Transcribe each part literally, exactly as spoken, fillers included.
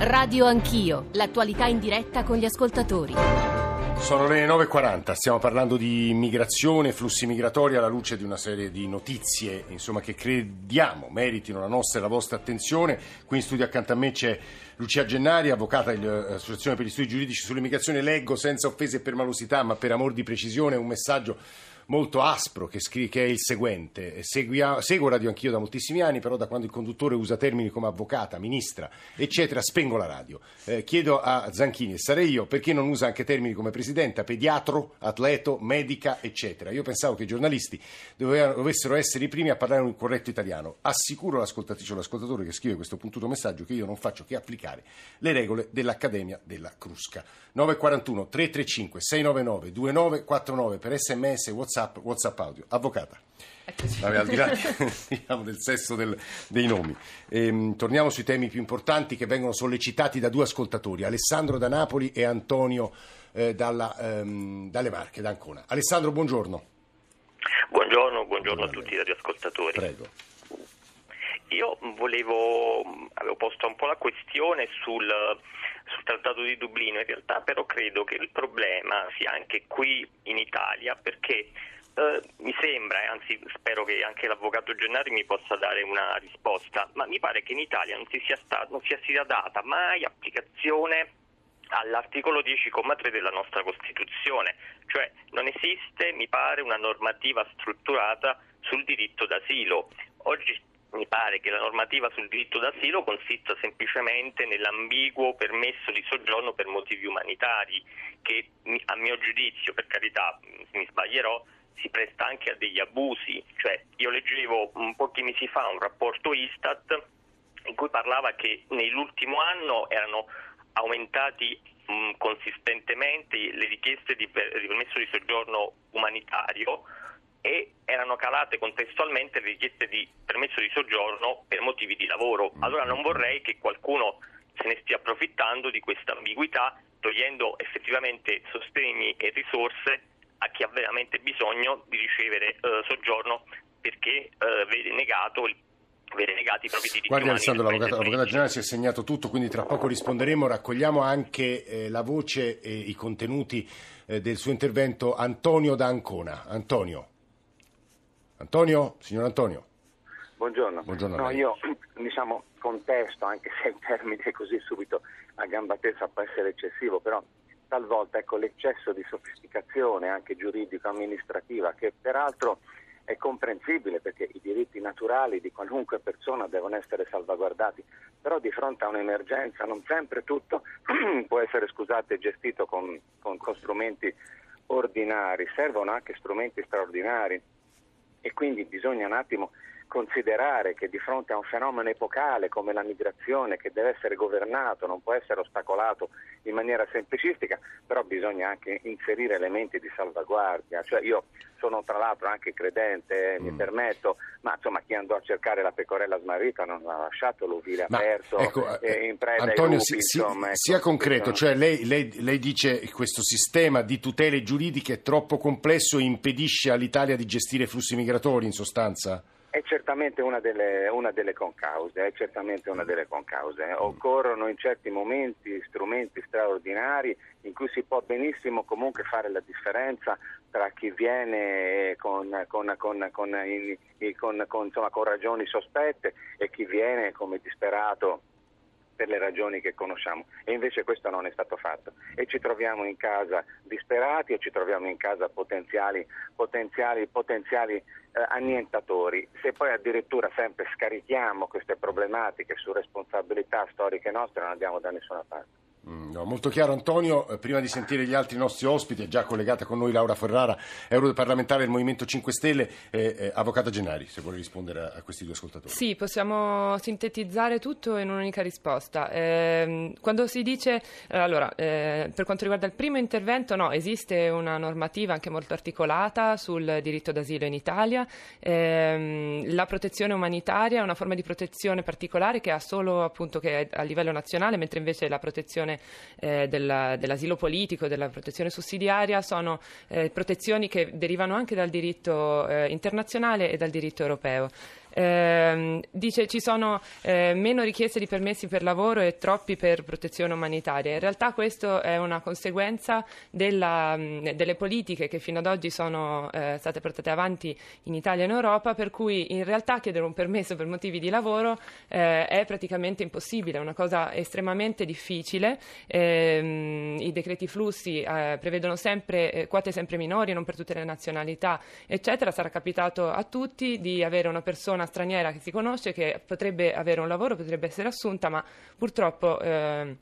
Radio Anch'io, l'attualità in diretta con gli ascoltatori. Sono le nove e quaranta, stiamo parlando di migrazione, flussi migratori alla luce di una serie di notizie, insomma, che crediamo meritino la nostra e la vostra attenzione. Qui in studio accanto a me c'è Lucia Gennari, avvocata dell'Associazione per gli Studi Giuridici sull'Immigrazione. Leggo senza offese e per malosità, ma per amor di precisione, un messaggio molto aspro che, scri- che è il seguente: Seguia- seguo Radio Anch'io da moltissimi anni, però da quando il conduttore usa termini come avvocata, ministra, eccetera, spengo la radio. Eh, chiedo a Zanchini, sarei io, perché non usa anche termini come presidenta, pediatro, atleto, medica, eccetera. Io pensavo che i giornalisti dovevano, dovessero essere i primi a parlare un corretto italiano. Assicuro l'ascoltatrice o l'ascoltatore che scrive questo puntuto messaggio che io non faccio che applicare le regole dell'Accademia della Crusca. nove quattro uno tre tre cinque sei nove nove due nove quattro nove per sms, whatsapp WhatsApp audio. Avvocata, vabbè, al di là diciamo, del sesso del, dei nomi, e, torniamo sui temi più importanti che vengono sollecitati da due ascoltatori, Alessandro da Napoli e Antonio eh, dalla, ehm, dalle Marche, da Ancona. Alessandro, buongiorno. Buongiorno, buongiorno a tutti i radioascoltatori. Prego. Io volevo, avevo posto un po' la questione sul, sul Trattato di Dublino, in realtà però credo che il problema sia anche qui in Italia, perché eh, mi sembra, e anzi spero che anche l'avvocato Gennari mi possa dare una risposta, ma mi pare che in Italia non si sia, sta, non sia, sia data mai applicazione all'articolo dieci comma tre della nostra Costituzione, cioè non esiste, mi pare, una normativa strutturata sul diritto d'asilo. Oggi mi pare che la normativa sul diritto d'asilo consista semplicemente nell'ambiguo permesso di soggiorno per motivi umanitari, che a mio giudizio, per carità, se mi sbaglierò, si presta anche a degli abusi. Cioè, io leggevo pochi mesi fa un rapporto Istat in cui parlava che nell'ultimo anno erano aumentati mh, consistentemente le richieste di, per, di permesso di soggiorno umanitario, e erano calate contestualmente le richieste di permesso di soggiorno per motivi di lavoro. Allora non vorrei che qualcuno se ne stia approfittando di questa ambiguità, togliendo effettivamente sostegni e risorse a chi ha veramente bisogno di ricevere eh, soggiorno, perché eh, vede negato il avere negati i propri diritti. Guardi Alessandro, l'avvocato, l'avvocato generale si è segnato tutto, quindi tra poco risponderemo, raccogliamo anche eh, la voce e i contenuti eh, del suo intervento. Antonio da Ancona. Antonio. Antonio, signor Antonio. Buongiorno. Buongiorno. No, io diciamo contesto, anche se il termine così subito a gamba tesa può essere eccessivo, però talvolta ecco l'eccesso di sofisticazione anche giuridico-amministrativa, che peraltro è comprensibile perché i diritti naturali di qualunque persona devono essere salvaguardati, però di fronte a un'emergenza non sempre tutto può essere, scusate, gestito con, con, con strumenti ordinari, servono anche strumenti straordinari. E quindi bisogna un attimo considerare che di fronte a un fenomeno epocale come la migrazione, che deve essere governato, non può essere ostacolato in maniera semplicistica, però bisogna anche inserire elementi di salvaguardia. Cioè io sono tra l'altro anche credente, mm. mi permetto, ma insomma chi andò a cercare la pecorella smarrita non l'ha lasciato l'ovile aperto, ecco, eh, in preda Antonio, ai lupi, si, insomma, si, sia concreto, sono... cioè lei, lei, lei dice che questo sistema di tutele giuridiche è troppo complesso e impedisce all'Italia di gestire flussi migratori, in sostanza? È certamente una delle, una delle concause, è certamente una delle concause. Occorrono in certi momenti strumenti straordinari in cui si può benissimo comunque fare la differenza tra chi viene con, con, con, con, in, con, con, insomma, con ragioni sospette e chi viene come disperato per le ragioni che conosciamo, e invece questo non è stato fatto, e ci troviamo in casa disperati e ci troviamo in casa potenziali potenziali potenziali eh, annientatori. Se poi addirittura sempre scarichiamo queste problematiche su responsabilità storiche nostre, non andiamo da nessuna parte. No, molto chiaro Antonio. Prima di sentire gli altri nostri ospiti è già collegata con noi Laura Ferrara, europarlamentare del Movimento cinque Stelle. eh, eh, Avvocata Gennari, se vuole rispondere a, a questi due ascoltatori. Sì, possiamo sintetizzare tutto in un'unica risposta. eh, Quando si dice allora, eh, per quanto riguarda il primo intervento, no, esiste una normativa anche molto articolata sul diritto d'asilo in Italia. eh, La protezione umanitaria è una forma di protezione particolare che ha solo appunto che a livello nazionale, mentre invece la protezione Eh, della, dell'asilo politico, della protezione sussidiaria sono eh, protezioni che derivano anche dal diritto eh, internazionale e dal diritto europeo. Eh, dice ci sono eh, meno richieste di permessi per lavoro e troppi per protezione umanitaria. In realtà questo è una conseguenza della, mh, delle politiche che fino ad oggi sono eh, state portate avanti in Italia e in Europa, per cui in realtà chiedere un permesso per motivi di lavoro eh, è praticamente impossibile, è una cosa estremamente difficile. Eh, mh, i decreti flussi eh, prevedono sempre eh, quote sempre minori, non per tutte le nazionalità, eccetera. Sarà capitato a tutti di avere una persona straniera che si conosce, che potrebbe avere un lavoro, potrebbe essere assunta, ma purtroppo eh,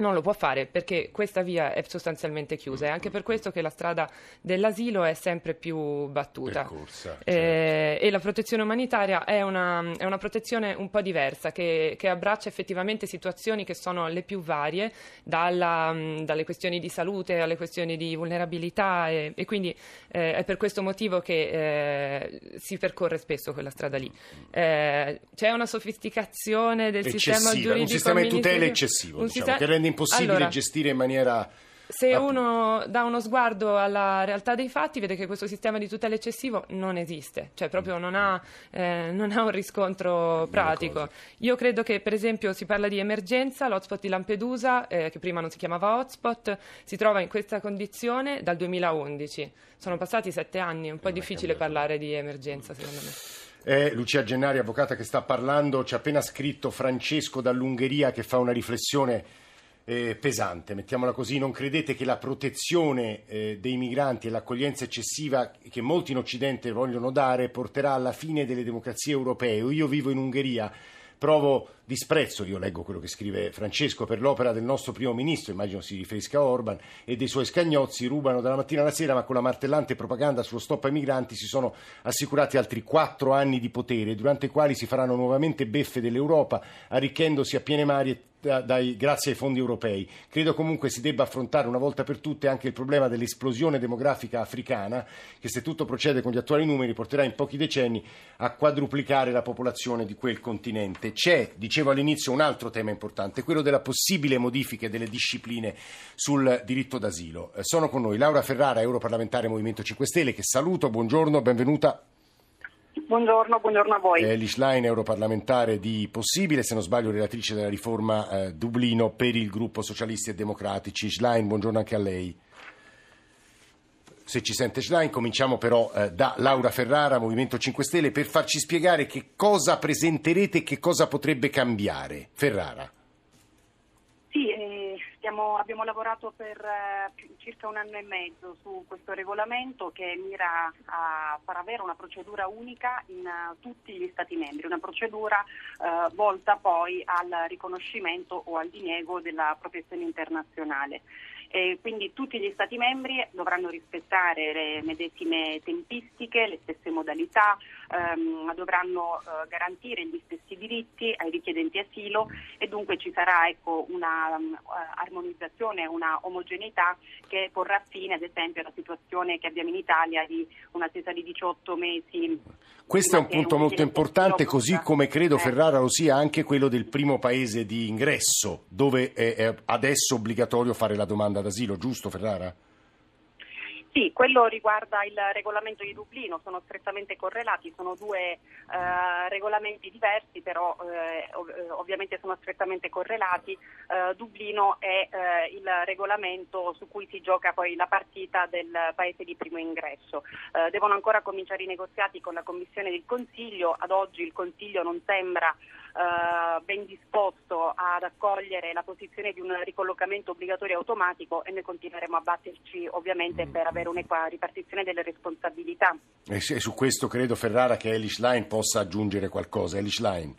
non lo può fare perché questa via è sostanzialmente chiusa. È anche per questo che la strada dell'asilo è sempre più battuta. Percorsa, certo. eh, e la protezione umanitaria è una, è una protezione un po' diversa che, che abbraccia effettivamente situazioni che sono le più varie, dalla, mh, dalle questioni di salute alle questioni di vulnerabilità e, e quindi eh, è per questo motivo che eh, si percorre spesso quella strada lì. Eh, c'è una sofisticazione del eccessiva, sistema giuridico, un sistema di tutele eccessivo, diciamo, sistema... che rende impossibile allora, gestire in maniera... Se uno dà uno sguardo alla realtà dei fatti vede che questo sistema di tutela eccessivo non esiste, cioè proprio non ha, eh, non ha un riscontro pratico. Io credo che per esempio si parla di emergenza, l'hotspot di Lampedusa, eh, che prima non si chiamava hotspot, si trova in questa condizione dal duemilaundici, sono passati sette anni, è un po' non difficile parlare di emergenza secondo me. Eh, Lucia Gennari, avvocata che sta parlando, ci ha appena scritto Francesco dall'Ungheria che fa una riflessione eh, pesante, mettiamola così. Non credete che la protezione eh, dei migranti e l'accoglienza eccessiva che molti in Occidente vogliono dare porterà alla fine delle democrazie europee? Io vivo in Ungheria, provo disprezzo, io leggo quello che scrive Francesco, per l'opera del nostro primo ministro, immagino si riferisca a Orban, e dei suoi scagnozzi. Rubano dalla mattina alla sera, ma con la martellante propaganda sullo stop ai migranti si sono assicurati altri quattro anni di potere, durante i quali si faranno nuovamente beffe dell'Europa, arricchendosi a piene mani da, dai, grazie ai fondi europei. Credo comunque si debba affrontare una volta per tutte anche il problema dell'esplosione demografica africana, che se tutto procede con gli attuali numeri porterà in pochi decenni a quadruplicare la popolazione di quel continente. C'è, dicevo all'inizio, un altro tema importante, quello della possibile modifica delle discipline sul diritto d'asilo. Sono con noi Laura Ferrara, europarlamentare Movimento cinque Stelle, che saluto, buongiorno, benvenuta. Buongiorno, buongiorno a voi. Elly Schlein, europarlamentare di Possibile, se non sbaglio relatrice della riforma eh, Dublino per il gruppo Socialisti e Democratici. Schlein, buongiorno anche a lei. Se ci sente Schlein, cominciamo però eh, da Laura Ferrara, Movimento cinque Stelle, per farci spiegare che cosa presenterete e che cosa potrebbe cambiare. Ferrara. Sì, eh, stiamo, abbiamo lavorato per eh, circa un anno e mezzo su questo regolamento che mira a far avere una procedura unica in uh, tutti gli Stati membri, una procedura uh, volta poi al riconoscimento o al diniego della protezione internazionale. E quindi tutti gli Stati membri dovranno rispettare le medesime tempistiche, le stesse modalità, ehm, dovranno eh, garantire gli stessi diritti ai richiedenti asilo e dunque ci sarà ecco, una um, armonizzazione, una omogeneità che porrà fine ad esempio alla situazione che abbiamo in Italia di un'attesa di diciotto mesi. Questo è un punto un molto importante, così come credo eh. Ferrara lo sia anche quello del primo paese di ingresso, dove è, è adesso obbligatorio fare la domanda d'asilo, giusto Ferrara? Sì, quello riguarda il regolamento di Dublino, sono strettamente correlati, sono due eh, regolamenti diversi, però eh, ov- ovviamente sono strettamente correlati. Eh, Dublino è eh, il regolamento su cui si gioca poi la partita del paese di primo ingresso. Eh, devono ancora cominciare i negoziati con la Commissione del Consiglio, ad oggi il Consiglio non sembra Uh, ben disposto ad accogliere la posizione di un ricollocamento obbligatorio automatico e noi continueremo a batterci ovviamente per avere un'equa ripartizione delle responsabilità. E su questo credo Ferrara che Elly Schlein possa aggiungere qualcosa. Elly Schlein.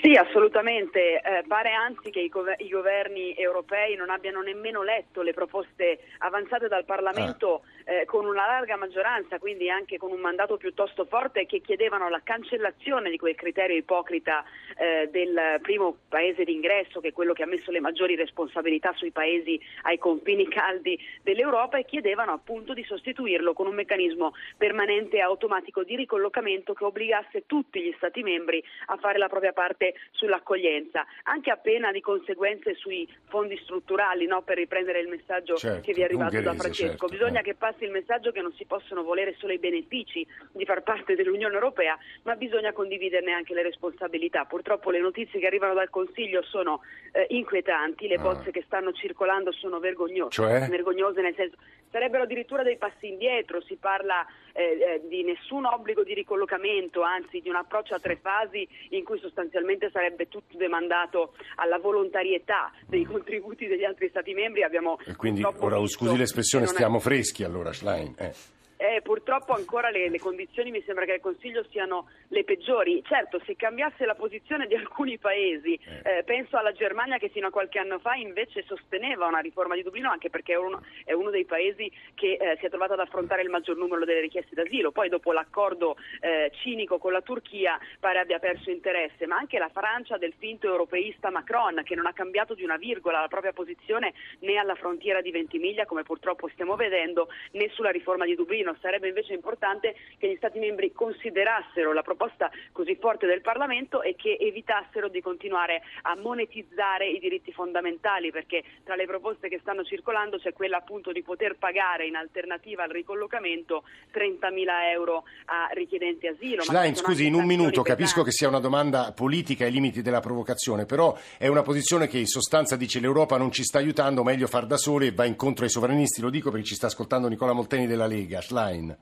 Sì, assolutamente. Eh, pare anzi che i, gov- i governi europei non abbiano nemmeno letto le proposte avanzate dal Parlamento eh, con una larga maggioranza, quindi anche con un mandato piuttosto forte, che chiedevano la cancellazione di quel criterio ipocrita eh, del primo paese d'ingresso, che è quello che ha messo le maggiori responsabilità sui paesi ai confini caldi dell'Europa, e chiedevano appunto di sostituirlo con un meccanismo permanente e automatico di ricollocamento che obbligasse tutti gli Stati membri a fare la propria parte conseguenze sull'accoglienza, anche a pena di conseguenze sui fondi strutturali, no? Per riprendere il messaggio, certo, che vi è arrivato ungherese, da Francesco. Certo, bisogna eh. che passi il messaggio che non si possono volere solo i benefici di far parte dell'Unione Europea, ma bisogna condividerne anche le responsabilità. Purtroppo le notizie che arrivano dal Consiglio sono eh, inquietanti, le bozze ah. che stanno circolando sono vergognose, cioè? vergognose nel senso... Sarebbero addirittura dei passi indietro, si parla eh, di nessun obbligo di ricollocamento, anzi di un approccio a tre fasi in cui sostanzialmente sarebbe tutto demandato alla volontarietà dei contributi degli altri Stati membri. Abbiamo e quindi, ora scusi l'espressione, stiamo è... freschi allora, Schlein. Eh. Eh, purtroppo ancora le, le condizioni mi sembra che al Consiglio siano le peggiori. Certo, se cambiasse la posizione di alcuni paesi, eh, penso alla Germania che fino a qualche anno fa invece sosteneva una riforma di Dublino, anche perché è uno, è uno dei paesi che eh, si è trovato ad affrontare il maggior numero delle richieste d'asilo. Poi dopo l'accordo eh, cinico con la Turchia pare abbia perso interesse, ma anche la Francia del finto europeista Macron, che non ha cambiato di una virgola la propria posizione né alla frontiera di Ventimiglia, come purtroppo stiamo vedendo, né sulla riforma di Dublino. Sarebbe invece importante che gli Stati membri considerassero la proposta così forte del Parlamento e che evitassero di continuare a monetizzare i diritti fondamentali, perché tra le proposte che stanno circolando c'è quella appunto di poter pagare in alternativa al ricollocamento trentamila euro a richiedenti asilo. Schlein, scusi, in un minuto, capisco che sia una domanda politica ai limiti della provocazione, però è una posizione che in sostanza dice l'Europa non ci sta aiutando, meglio far da soli, e va incontro ai sovranisti. Lo dico perché ci sta ascoltando Nicola Molteni della Lega. Line.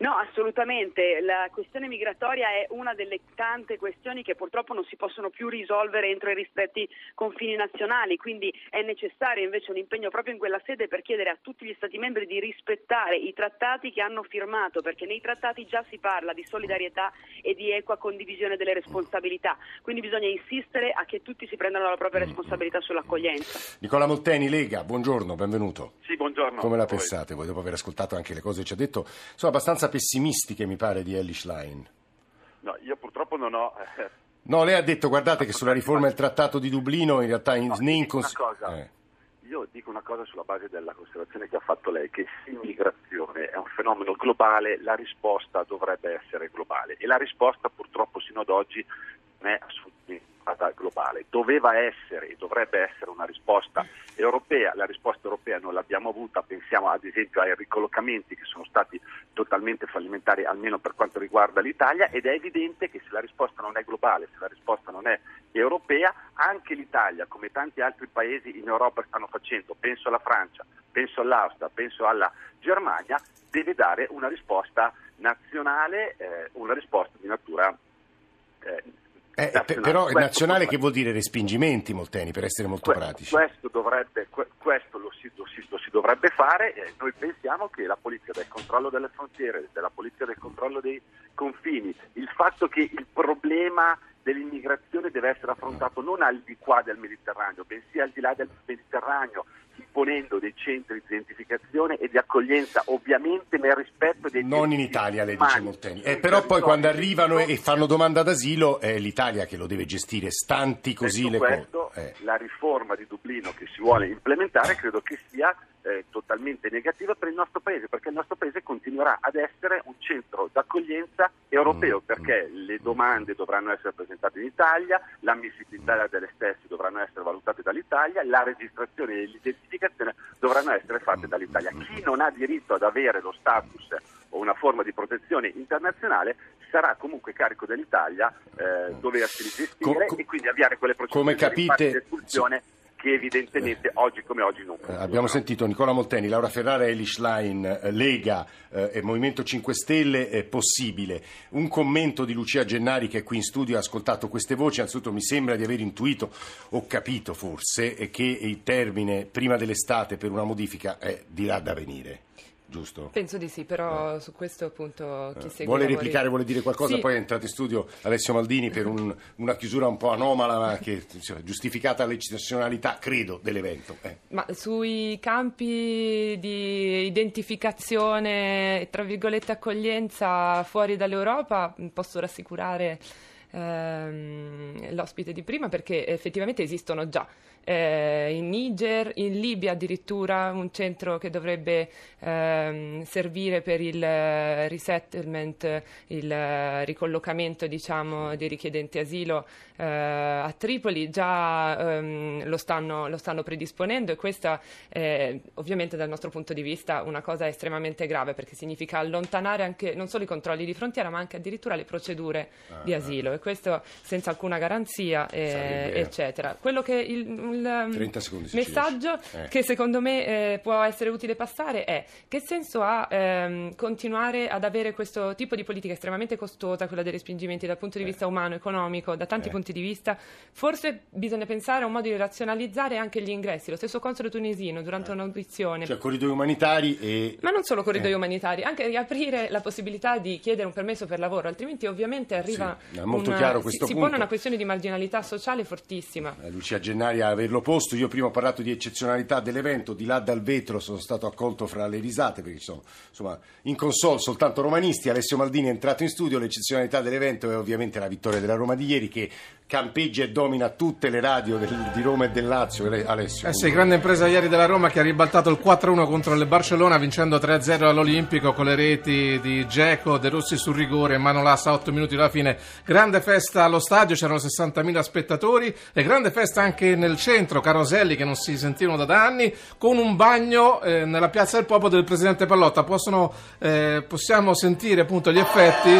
No, assolutamente. La questione migratoria è una delle tante questioni che purtroppo non si possono più risolvere entro i ristretti confini nazionali, quindi è necessario invece un impegno proprio in quella sede per chiedere a tutti gli Stati membri di rispettare i trattati che hanno firmato, perché nei trattati già si parla di solidarietà e di equa condivisione delle responsabilità, quindi bisogna insistere a che tutti si prendano la propria responsabilità sull'accoglienza. Nicola Molteni, Lega, buongiorno, benvenuto. Sì, buongiorno. Come la voi. pensate voi, dopo aver ascoltato anche le cose che ci ha detto, sono abbastanza pessimistiche, mi pare, di Elly Schlein? No, io purtroppo non ho... Eh, no, lei ha detto, guardate, che sulla riforma del trattato di Dublino in realtà... In, no, ne incons- cosa, eh. Io dico una cosa sulla base della considerazione che ha fatto lei, che l'immigrazione è un fenomeno globale, la risposta dovrebbe essere globale, e la risposta purtroppo sino ad oggi non è assolutamente globale. Doveva essere e dovrebbe essere una risposta europea, la risposta europea non l'abbiamo avuta, pensiamo ad esempio ai ricollocamenti che sono stati totalmente fallimentari almeno per quanto riguarda l'Italia, ed è evidente che se la risposta non è globale, se la risposta non è europea, anche l'Italia, come tanti altri paesi in Europa stanno facendo, penso alla Francia, penso all'Austria, penso alla Germania, deve dare una risposta nazionale, eh, una risposta di natura eh, Eh, nazionale. Però questo nazionale dovrebbe... che vuol dire respingimenti, Molteni, per essere molto questo, pratici. Questo, dovrebbe, questo lo, si, lo, si, lo si dovrebbe fare. Eh, noi pensiamo che la politica del controllo delle frontiere, della politica del controllo dei confini, il fatto che il problema dell'immigrazione deve essere affrontato non al di qua del Mediterraneo, bensì al di là del Mediterraneo, imponendo dei centri di identificazione e di accoglienza, ovviamente nel rispetto dei... Non in Italia, le dice Molteni. Eh, però poi quando arrivano e fanno domanda d'asilo è l'Italia che lo deve gestire, stanti così le cose. Eh. La riforma di Dublino che si vuole implementare credo che sia eh, totalmente negativa per il nostro Paese, perché il nostro Paese continuerà ad essere un centro d'accoglienza europeo, perché le domande dovranno essere presentate in Italia, l'ammissibilità delle stesse dovranno essere valutate dall'Italia, la registrazione e l'identificazione dovranno essere fatte dall'Italia. Chi non ha diritto ad avere lo status o una forma di protezione internazionale sarà comunque carico dell'Italia eh, doversi gestire com, e quindi avviare quelle procedure, come capite, di espulsione che evidentemente oggi come oggi non funziona. Abbiamo sentito Nicola Molteni, Laura Ferrara, Elly Schlein, Lega eh, e Movimento cinque Stelle è possibile. Un commento di Lucia Gennari, che è qui in studio, ha ascoltato queste voci. Anzitutto mi sembra di aver intuito o capito forse che il termine prima dell'estate per una modifica è di là da venire. Giusto? Penso di sì, però eh. su questo appunto chi eh. segue... Vuole replicare, vuole dire qualcosa, sì. Poi è entrato in studio Alessio Maldini per un, una chiusura un po' anomala, ma che insomma, giustificata l'eccezionalità, credo, dell'evento. Eh. Ma sui campi di identificazione, tra virgolette, accoglienza fuori dall'Europa posso rassicurare... Ehm, l'ospite di prima, perché effettivamente esistono già eh, in Niger, in Libia addirittura un centro che dovrebbe ehm, servire per il resettlement, il ricollocamento diciamo dei richiedenti asilo eh, a Tripoli, già ehm, lo stanno, lo stanno predisponendo, e questa eh, ovviamente dal nostro punto di vista una cosa estremamente grave, perché significa allontanare anche non solo i controlli di frontiera ma anche addirittura le procedure ah, di asilo, e questo senza alcuna garanzia eh, eccetera. Quello che il, il secondi, messaggio eh. che secondo me eh, può essere utile passare è: che senso ha ehm, continuare ad avere questo tipo di politica estremamente costosa, quella dei respingimenti dal punto di eh. vista umano, economico, da tanti eh. punti di vista? Forse bisogna pensare a un modo di razionalizzare anche gli ingressi. Lo stesso console tunisino durante eh. un'audizione, cioè corridoi umanitari e... ma non solo corridoi eh. umanitari, anche riaprire la possibilità di chiedere un permesso per lavoro, altrimenti ovviamente arriva sì, molto una, chiaro questo si, si pone una questione di marginalità sociale fortissima. eh, Lucia Gennari a averlo posto. Io prima ho parlato di eccezionalità dell'evento, di là dal vetro sono stato accolto fra le risate, perché ci sono insomma in console soltanto romanisti. Alessio Maldini è entrato in studio. L'eccezionalità dell'evento è ovviamente la vittoria della Roma di ieri, che campeggia e domina tutte le radio del, di Roma e del Lazio. Alessio, eh sì, grande impresa ieri della Roma, che ha ribaltato il quattro a uno contro il Barcellona, vincendo tre a zero all'Olimpico con le reti di Dzeko, De Rossi sul rigore e Manolas a otto minuti dalla fine. Grande festa allo stadio, c'erano sessantamila spettatori, e grande festa anche nel centro, caroselli che non si sentivano da anni, con un bagno eh, nella Piazza del Popolo del presidente Pallotta. Possono, eh, possiamo sentire appunto gli effetti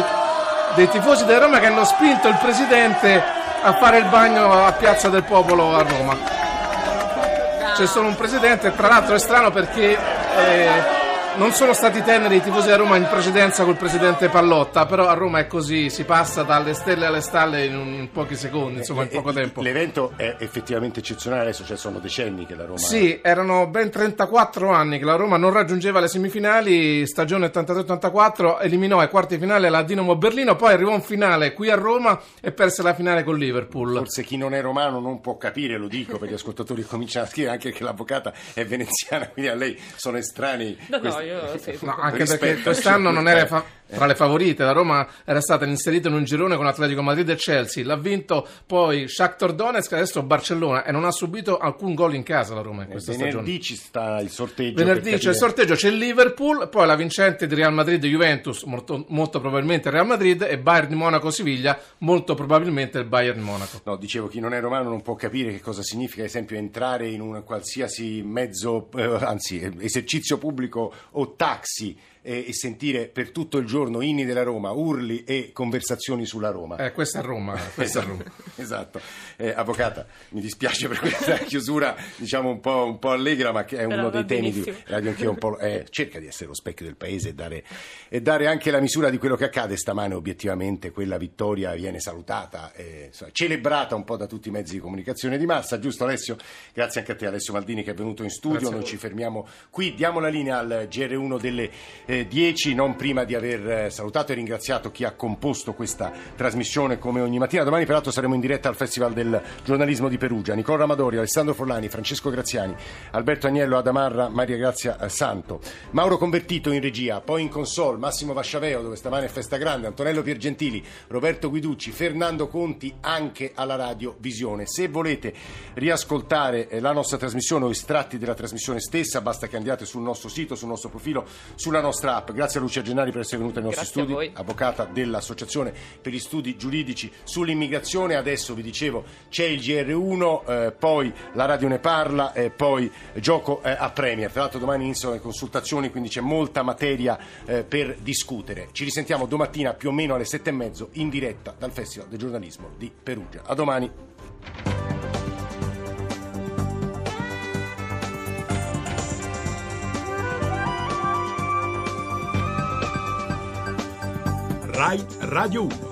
dei tifosi della Roma che hanno spinto il presidente a fare il bagno a Piazza del Popolo a Roma. C'è solo un presidente, tra l'altro è strano perché eh, non sono stati teneri i tifosi da Roma in precedenza col presidente Pallotta, però a Roma è così, si passa dalle stelle alle stalle in, un, in pochi secondi, insomma in poco tempo. L'evento è effettivamente eccezionale adesso, cioè sono decenni che la Roma... Sì, erano ben trentaquattro anni che la Roma non raggiungeva le semifinali. Stagione ottantatré ottantaquattro, eliminò ai quarti finale la Dinamo Berlino, poi arrivò in finale qui a Roma e perse la finale con Liverpool. Forse chi non è romano non può capire, lo dico perché gli ascoltatori cominciano a scrivere anche che l'avvocata è veneziana, quindi a lei sono estranei... No, no. Io, sì, no, anche rispetto, perché quest'anno non era fa- tra le favorite. La Roma era stata inserita in un girone con Atletico Madrid e Chelsea, l'ha vinto poi Shakhtar Donetsk, adesso Barcellona, e non ha subito alcun gol in casa la Roma in questa venerdì stagione. Venerdì ci sta il sorteggio. Venerdì c'è il sorteggio, c'è il Liverpool, poi la vincente di Real Madrid e Juventus, molto, molto probabilmente Real Madrid, e Bayern Monaco Siviglia, molto probabilmente il Bayern Monaco. No, dicevo, chi non è romano non può capire che cosa significa, ad esempio, entrare in un qualsiasi mezzo, eh, anzi esercizio pubblico o taxi, e, e sentire per tutto il giorno inni della Roma, urli e conversazioni sulla Roma. Eh, questa è Roma, questa è Roma. Esatto. Eh, avvocata, mi dispiace per questa chiusura, diciamo un po', un po' allegra, ma che è uno dei temi di Radio Anch'Io, un po', eh, cerca di essere lo specchio del paese e dare, e dare anche la misura di quello che accade. Stamane obiettivamente quella vittoria viene salutata, eh, celebrata un po' da tutti i mezzi di comunicazione di massa, giusto Alessio? Grazie anche a te Alessio Maldini che è venuto in studio. Noi ci fermiamo qui, diamo la linea al G R uno delle dieci, non prima di aver salutato e ringraziato chi ha composto questa trasmissione come ogni mattina. Domani peraltro saremo in diretta al Festival del Giornalismo di Perugia. Nicola Ramadori, Alessandro Forlani, Francesco Graziani, Alberto Agnello, Adamarra, Maria Grazia Santo, Mauro Convertito in regia, poi in console Massimo Vasciaveo, dove stamane è festa grande, Antonello Piergentili, Roberto Guiducci, Fernando Conti, anche alla Radio Visione. Se volete riascoltare la nostra trasmissione o estratti della trasmissione stessa, basta che andiate sul nostro sito, sul nostro profilo, sulla nostra app. Grazie a Lucia Gennari per essere venuta ai nostri Grazie studi, avvocata dell'Associazione per gli Studi Giuridici sull'Immigrazione. Adesso vi dicevo c'è il G R uno, eh, poi la radio ne parla, eh, poi gioco eh, a Premier. Tra l'altro domani iniziano le consultazioni, quindi c'è molta materia eh, per discutere. Ci risentiamo domattina più o meno alle sette e mezzo in diretta dal Festival del Giornalismo di Perugia. A domani. RAI Radio uno.